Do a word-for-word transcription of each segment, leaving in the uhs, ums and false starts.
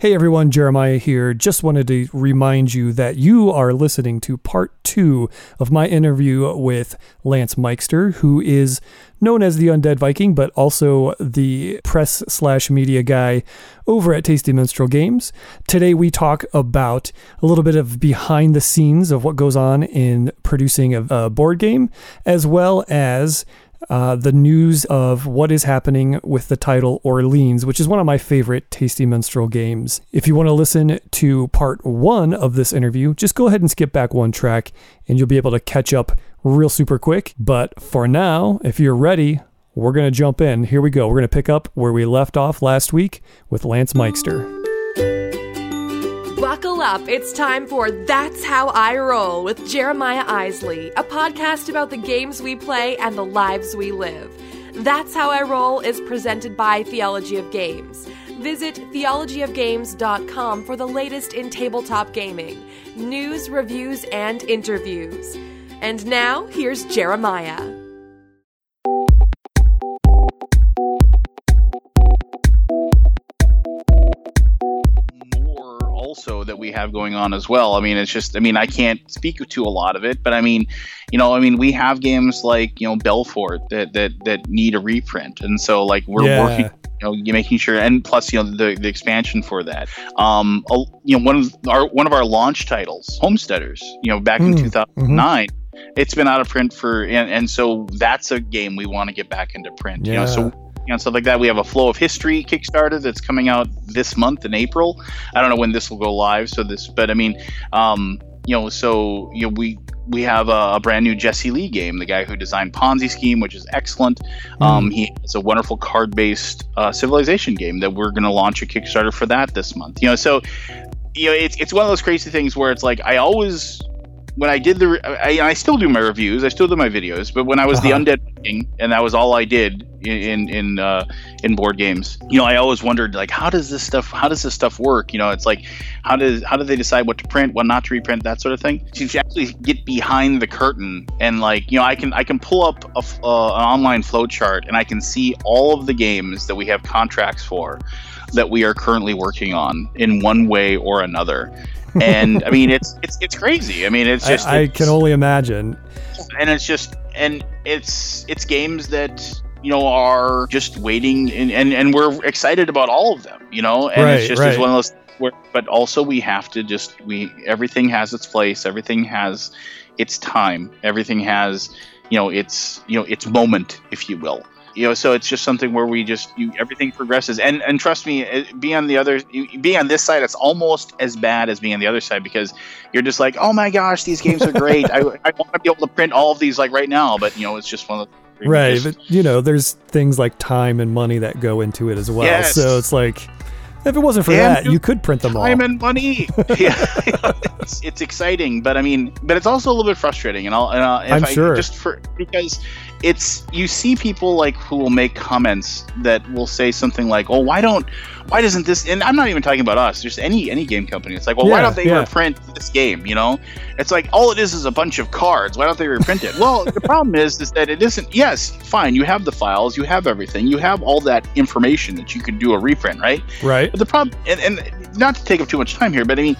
Hey everyone, Jeremiah here. Just wanted to remind you that you are listening to part two of my interview with Lance Myckester, who is known as the Undead Viking, but also the press slash media guy over at Tasty Minstrel Games. Today we talk about a little bit of behind the scenes of what goes on in producing a, a board game, as well as Uh, the news of what is happening with the title Orleans, which is one of my favorite Tasty Minstrel games. If you want to listen to part one of this interview, just go ahead and skip back one track and you'll be able to catch up real super quick. But for now, if you're ready, we're going to jump in. Here we go. We're going to pick up where we left off last week with Lance Myckester. Buckle up, it's time for That's How I Roll with Jeremiah Isley, a podcast about the games we play and the lives we live. That's How I Roll is presented by Theology of Games. Visit theology of games dot com for the latest in tabletop gaming, news, reviews, and interviews. And now, here's Jeremiah. Also that we have going on as well. I mean, it's just, I mean, I can't speak to a lot of it, but I mean, you know, I mean, we have games like, you know, Belfort that that that need a reprint. And so like we're yeah. working, you know, making sure, and plus, you know, the, the expansion for that. Um, you know, one of our, one of our launch titles, Homesteaders, you know, back mm, in two thousand nine, mm-hmm. It's been out of print for, and, and so that's a game we want to get back into print, yeah. you know, so and stuff like that. We have a Flow of History Kickstarter that's coming out this month in April. I don't know when this will go live, so this, but I mean, um, you know, so you know, we we have a, a brand new Jesse Lee game, the guy who designed Ponzi Scheme, which is excellent. Mm. Um, he has a wonderful card-based uh, civilization game that we're going to launch a Kickstarter for that this month. You know, so you know, it's it's one of those crazy things where it's like I always. When I did the, I, I still do my reviews, I still do my videos, but when I was uh-huh. the Undead Viking, and that was all I did in in uh, in board games, you know, I always wondered like, how does this stuff, how does this stuff work? You know, it's like, how does how do they decide what to print, what not to reprint, that sort of thing. So you actually get behind the curtain, and like, you know, I can I can pull up a, uh, an online flow chart, and I can see all of the games that we have contracts for, that we are currently working on in one way or another. And I mean, it's it's it's crazy. I mean, it's just I, I it's, can only imagine. And it's just and it's it's games that, you know, are just waiting, and and, and we're excited about all of them, you know. And right, it's just right. it's one of those where, but also we have to just we everything has its place, everything has its time, everything has, you know, its you know its moment, if you will. You know, so it's just something where we just you, everything progresses, and and trust me, being on the other, being on this side, it's almost as bad as being on the other side, because you're just like, oh my gosh, these games are great. I, I want to be able to print all of these like right now, but you know, it's just one of the right. Just, but you know, there's things like time and money that go into it as well. Yes. So it's like, if it wasn't for and that, you could print them all. Time and money. yeah, it's, it's exciting, but I mean, but it's also a little bit frustrating, and I'll, and I'll if I'm I, sure just for because. It's you see people like who will make comments that will say something like, oh, why don't why doesn't this, and I'm not even talking about us, just any any game company, it's like, well, yeah, why don't they yeah. reprint this game, you know, it's like, all it is is a bunch of cards, why don't they reprint it? Well, the problem is is that it isn't. Yes, fine, you have the files, you have everything, you have all that information that you could do a reprint, right right but the problem, and, and not to take up too much time here, but I mean,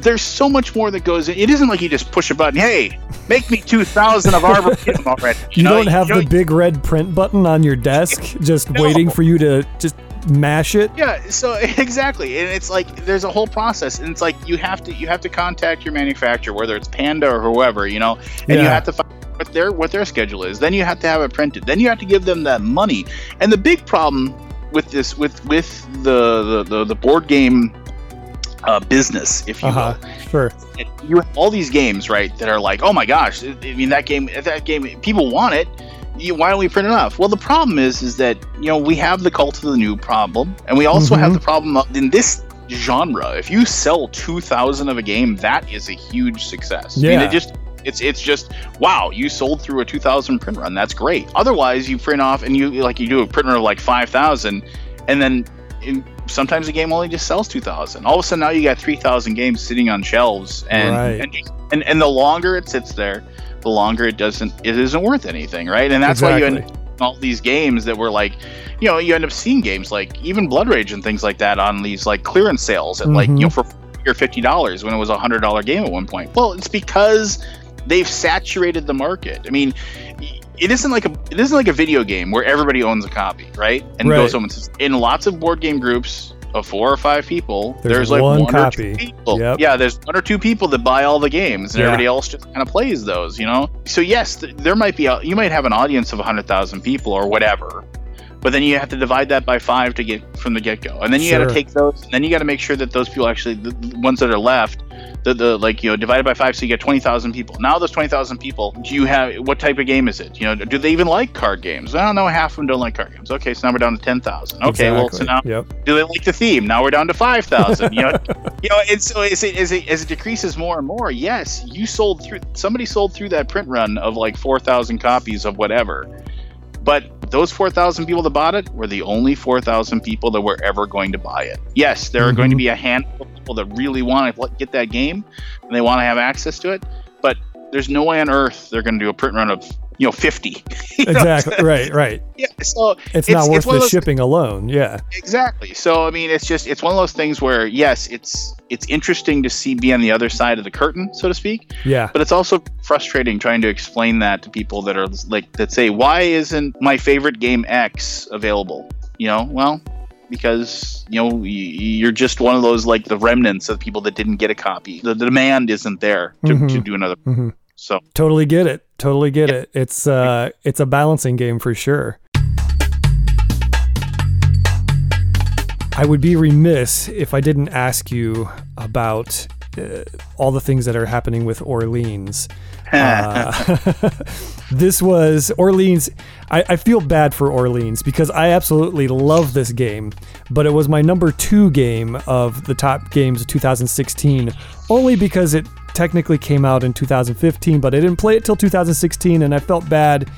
there's so much more that goes in. It isn't like you just push a button. Hey, make me two thousand of Arboretum already. You, you know, don't have you know, the big red print button on your desk just no. waiting for you to just mash it. Yeah, so exactly. And it's like there's a whole process, and it's like you have to you have to contact your manufacturer, whether it's Panda or whoever, you know, and yeah. you have to find out what their what their schedule is. Then you have to have it printed. Then you have to give them that money. And the big problem with this with with the the, the, the board game Uh, business, if you uh-huh, will. Sure. You have all these games, right, that are like, oh my gosh, I mean, that game, that game, people want it. You, why don't we print it off? Well, the problem is, is that, you know, we have the cult of the new problem, and we also mm-hmm. have the problem of, in this genre, if you sell two thousand of a game, that is a huge success. Yeah. I mean, it just, it's it's just, wow, you sold through a two thousand print run. That's great. Otherwise, you print off, and you, like, you do a printer of like five thousand, and then in, sometimes the game only just sells two thousand. All of a sudden now you got three thousand games sitting on shelves, and, right. and and and the longer it sits there, the longer it doesn't it isn't worth anything, right? And that's exactly. why you end all these games that were like, you know, you end up seeing games like even Blood Rage and things like that on these like clearance sales at mm-hmm. like, you know, for forty or fifty dollars when it was a hundred dollar game at one point. Well, it's because they've saturated the market. I mean, it isn't like a it isn't like a video game where everybody owns a copy, right? And right. goes home and says, in lots of board game groups of four or five people, there's, there's like one, one copy. Or two people. Yep. Yeah, there's one or two people that buy all the games, and yeah. everybody else just kind of plays those, you know? So yes, there might be a, you might have an audience of one hundred thousand people or whatever, but then you have to divide that by five to get from the get-go, and then you sure. got to take those, and then you got to make sure that those people actually, the ones that are left, the the like you know divided by five, so you get twenty thousand people. Now those twenty thousand people, do you have, what type of game is it? You know, do they even like card games? I don't know, half of them don't like card games. Okay, so now we're down to ten thousand. Okay, exactly. Well, so now yep. do they like the theme? Now we're down to five thousand. You know, you know, and so as it, as it as it decreases more and more, yes, you sold through somebody sold through that print run of like four thousand copies of whatever, but those four thousand people that bought it were the only four thousand people that were ever going to buy it. Yes, there are mm-hmm. going to be a handful of people that really want to get that game and they want to have access to it, but there's no way on earth they're going to do a print run of, you know, fifty. You exactly. Know right, right. Yeah. So it's, it's not worth it's the those, shipping alone. Yeah. Exactly. So, I mean, it's just, it's one of those things where, yes, it's, it's interesting to see, be on the other side of the curtain, so to speak. Yeah. But it's also frustrating trying to explain that to people that are like, that say, why isn't my favorite game X available? You know, well, because, you know, you're just one of those, like the remnants of people that didn't get a copy. The, the demand isn't there to, mm-hmm. to do another. Mm-hmm. So totally get it. Totally get yeah. it. It's uh, it's a balancing game for sure. I would be remiss if I didn't ask you about uh, all the things that are happening with Orleans. Uh, this was Orleans. I, I feel bad for Orleans because I absolutely love this game, but it was my number two game of the top games of two thousand sixteen, only because it technically came out in two thousand fifteen, but I didn't play it till two thousand sixteen, and I felt bad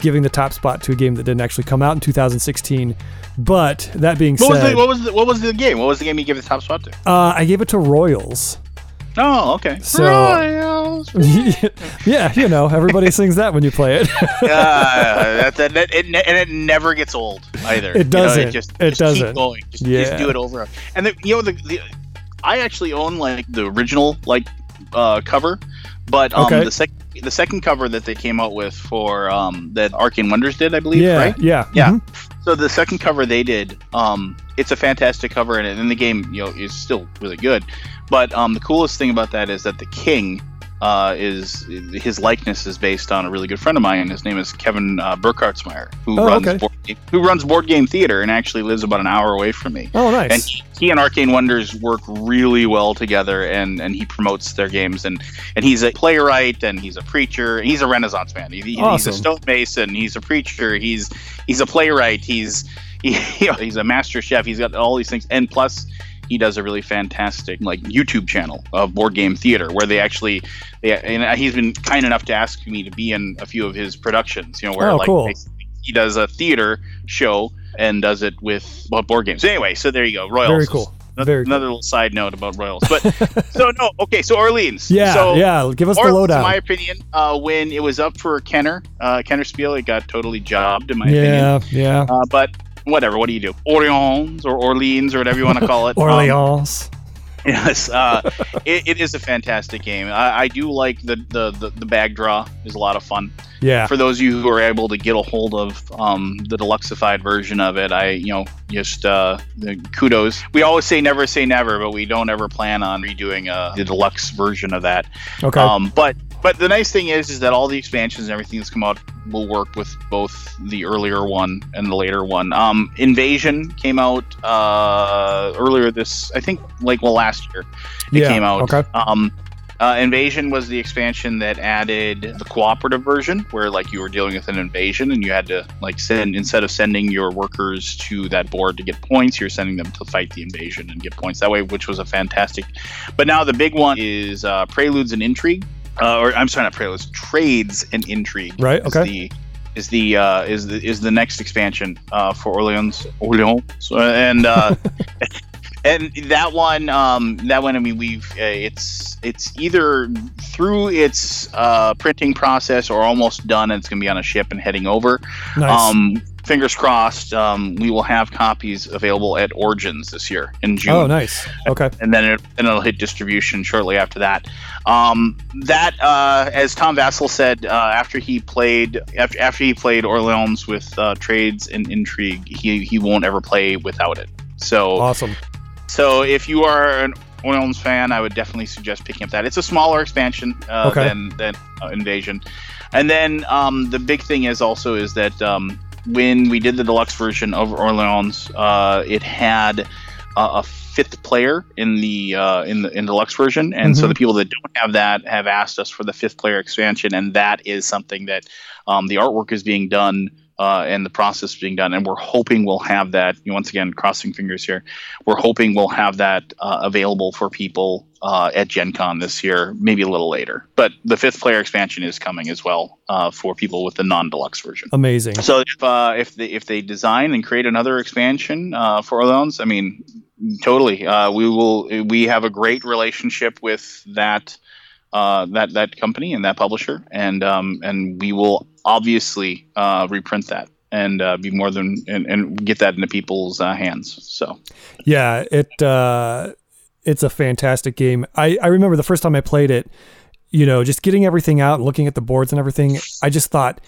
giving the top spot to a game that didn't actually come out in two thousand sixteen. But that being what said, was the, what was the, what was the game? What was the game you gave the top spot to? Uh, I gave it to Royals. Oh, okay. So, Royals. Yeah, you know, everybody sings that when you play it. uh, that, that, that, it. And it never gets old either. It doesn't. You know, it just, it just doesn't. Keep going. Just, yeah. just do it over. And the, you know, the, the I actually own like the original like uh, cover, but um, okay. the second the second cover that they came out with for um, that Arcane Wonders did, I believe. Yeah. Right? Yeah. Yeah. Mm-hmm. So the second cover they did, um, it's a fantastic cover, and in the game, you know, is still really good. But um, the coolest thing about that is that the king uh, is his likeness is based on a really good friend of mine. His name is Kevin uh, Burkhartsmeyer, who oh, runs okay. board, who runs Board Game Theater and actually lives about an hour away from me. Oh, nice! And he, he and Arcane Wonders work really well together, and, and he promotes their games. and And he's a playwright, and he's a preacher. He's a Renaissance man. He, he, awesome. He's a stonemason. He's a preacher. He's he's a playwright. He's he, you know, he's a master chef. He's got all these things, and plus, he does a really fantastic like YouTube channel of Board Game Theater where they actually, they, and he's been kind enough to ask me to be in a few of his productions. You know where oh, like cool. he does a theater show and does it with well, board games. So anyway, so there you go. Royals. Very cool. Another, Very another cool. little side note about Royals, but so no, okay. So Orleans. Yeah, so, yeah. Give us Orleans, the lowdown. In my opinion, uh, when it was up for Kenner, uh, Kennerspiel, it got totally jobbed in my yeah, opinion. Yeah, yeah. Uh, but. Whatever, what do you do? Orleans or Orleans or whatever you want to call it. Orleans. Um, yes, uh, it, it is a fantastic game. I, I do like the, the, the, the bag draw. It's a lot of fun. Yeah. For those of you who are able to get a hold of um, the deluxeified version of it, I, you know, just uh, the kudos. We always say never say never, but we don't ever plan on redoing uh, the deluxe version of that. Okay. Um, but but the nice thing is, is that all the expansions and everything that's come out will work with both the earlier one and the later one. Um, Invasion came out uh, earlier this, I think, like well last year. It yeah, came out. Okay. Um, Uh, Invasion was the expansion that added the cooperative version where like you were dealing with an invasion and you had to like send, instead of sending your workers to that board to get points, you're sending them to fight the invasion and get points that way, which was a fantastic. But now the big one is uh, Preludes and Intrigue, uh, or I'm sorry, not Preludes, Trades and Intrigue. Right. Okay. Is the, is the uh, is the is the next expansion uh, for Orleans, Orleans, and. Uh, And that one, um, that one, I mean, we've uh, it's it's either through its uh, printing process or almost done, and it's going to be on a ship and heading over. Nice. Um, fingers crossed, um, we will have copies available at Origins this year in June. Oh, nice. Okay. And then it, and it'll hit distribution shortly after that. Um, that, uh, as Tom Vassal said, uh, after he played after, after he played Orleans with uh, Trades and Intrigue, he he won't ever play without it. So awesome. So if you are an Orleans fan, I would definitely suggest picking up that. It's a smaller expansion uh, okay. than than uh, Invasion. And then um, the big thing is also is that. Um, When we did the deluxe version of Orleans, uh, it had uh, a fifth player in the uh, in the in the deluxe version, and mm-hmm. so the people that don't have that have asked us for the fifth player expansion, and that is something that um, the artwork is being done uh, and the process is being done, and we're hoping we'll have that. You know, once again, crossing fingers here, we're hoping we'll have that uh, available for people uh, at Gen Con this year, maybe a little later. But the fifth player expansion is coming as well. Uh, for people with the non-deluxe version. Amazing. So if uh, if they if they design and create another expansion uh, for Orleans, I mean, totally. Uh, we will. We have a great relationship with that uh, that that company and that publisher, and um, and we will obviously uh, reprint that and uh, be more than and, and get that into people's uh, hands. So yeah, it uh, it's a fantastic game. I, I remember the first time I played it. You know, just getting everything out and looking at the boards and everything, I just thought,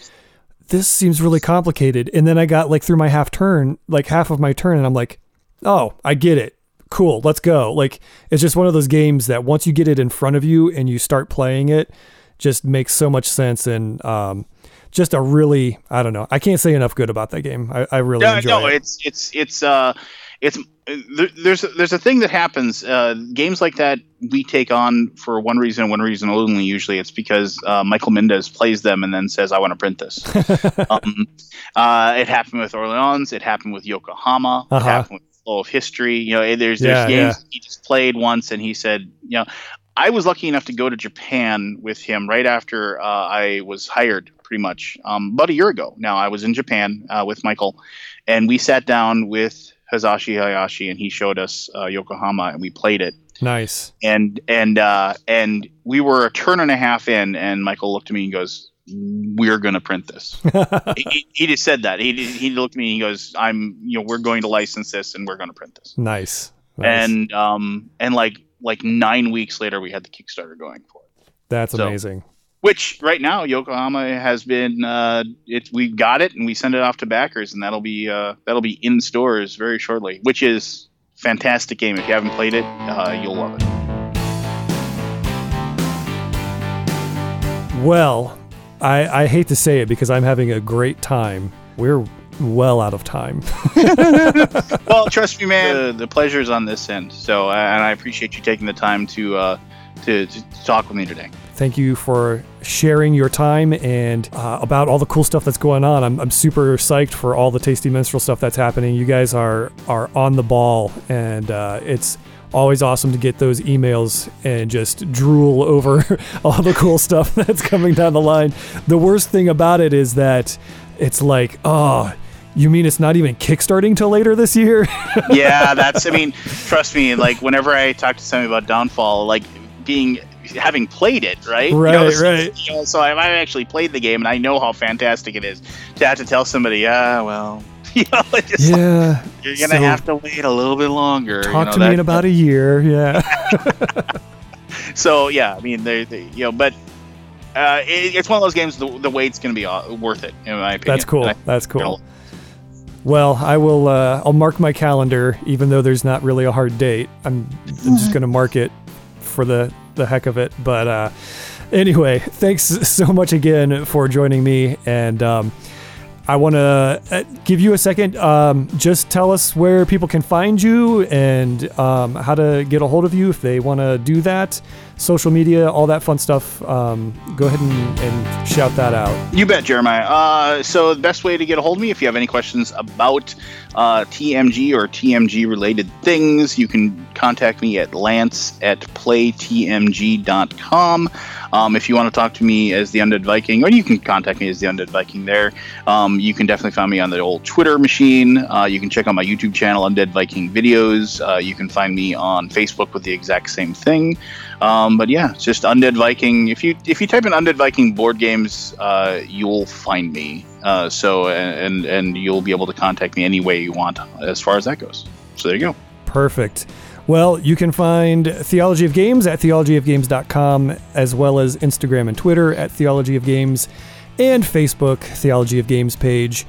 this seems really complicated. And then I got like through my half turn, like half of my turn, and I'm like, oh, I get it. Cool, let's go. Like, it's just one of those games that once you get it in front of you and you start playing it, just makes so much sense. And um, just a really, I don't know, I can't say enough good about that game. I, I really no, enjoy no, it. No, it's, it's, it's, uh, it's, There's there's a thing that happens. Uh, games like that we take on for one reason, one reason only. Usually, it's because uh, Michael Mendez plays them and then says, "I want to print this." um, uh, it happened with Orleans. It happened with Yokohama. Uh-huh. It happened with Flow of History. You know, there's there's yeah, games yeah. he just played once, and he said, "You know, I was lucky enough to go to Japan with him right after uh, I was hired, pretty much um, about a year ago. Now I was in Japan uh, with Michael, and we sat down with." Hazashi Hayashi, and he showed us uh, Yokohama, and we played it. Nice. And and uh, and we were a turn and a half in, and Michael looked at me and goes, "We're going to print this." he, he just said that. He he looked at me and he goes, "I'm you know we're going to license this and we're going to print this." Nice. nice. And um and like like nine weeks later, we had the Kickstarter going for it. That's so amazing. Which right now Yokohama has been, uh, it we got it and we send it off to backers, and that'll be uh, that'll be in stores very shortly. Which is a fantastic game. If you haven't played it, uh, you'll love it. Well, I, I hate to say it because I'm having a great time. We're well out of time. Well, trust me, man. The, the pleasure's on this end. So, and I appreciate you taking the time to uh, to, to talk with me today. Thank you for sharing your time and uh, about all the cool stuff that's going on. I'm, I'm super psyched for all the Tasty Minstrel stuff that's happening. You guys are are on the ball, and uh, it's always awesome to get those emails and just drool over all the cool stuff that's coming down the line. The worst thing about it is that it's like, oh, you mean it's not even kickstarting till later this year? Yeah, that's, I mean, trust me, like whenever I talk to somebody about Downfall, like being... having played it, right? Right, you know, so, right. You know, so I've actually played the game, and I know how fantastic it is to have to tell somebody, ah, well, you know, just yeah, like, you're going to so have to wait a little bit longer. Talk you know, to that, me in about a year, yeah. So, yeah, I mean, they, they, you know, but uh, it, it's one of those games, the, the wait's going to be uh, worth it, in my opinion. That's cool, I, that's cool. You know, well, I will, uh, I'll mark my calendar, even though there's not really a hard date. I'm, I'm just going to mark it for the... the heck of it, but uh anyway, thanks so much again for joining me, and um I want to give you a second. Um just tell us where people can find you and um how to get a hold of you if they want to do that, social media, all that fun stuff. Um go ahead and, and shout that out. You bet, Jeremiah. Uh so the best way to get a hold of me, if you have any questions about uh T M G or T M G related things, you can contact me at lance at playtmg dot com. Um, if you want to talk to me as the Undead Viking, or you can contact me as the Undead Viking there. Um, you can definitely find me on the old Twitter machine. Uh, you can check out my YouTube channel, Undead Viking Videos. Uh, you can find me on Facebook with the exact same thing. Um, but yeah, it's just Undead Viking. If you if you type in Undead Viking board games, uh, you'll find me. Uh, so and and you'll be able to contact me any way you want as far as that goes. So there you go. Perfect. Well, you can find Theology of Games at theology of games dot com, as well as Instagram and Twitter at Theology of Games, and Facebook Theology of Games page.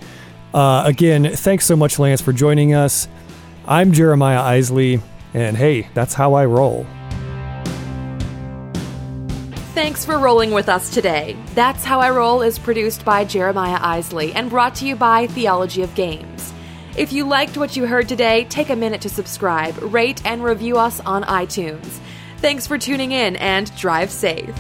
Uh, again, thanks so much, Lance, for joining us. I'm Jeremiah Isley, and hey, that's how I roll. Thanks for rolling with us today. That's How I Roll is produced by Jeremiah Isley and brought to you by Theology of Games. If you liked what you heard today, take a minute to subscribe, rate, and review us on iTunes. Thanks for tuning in, and drive safe.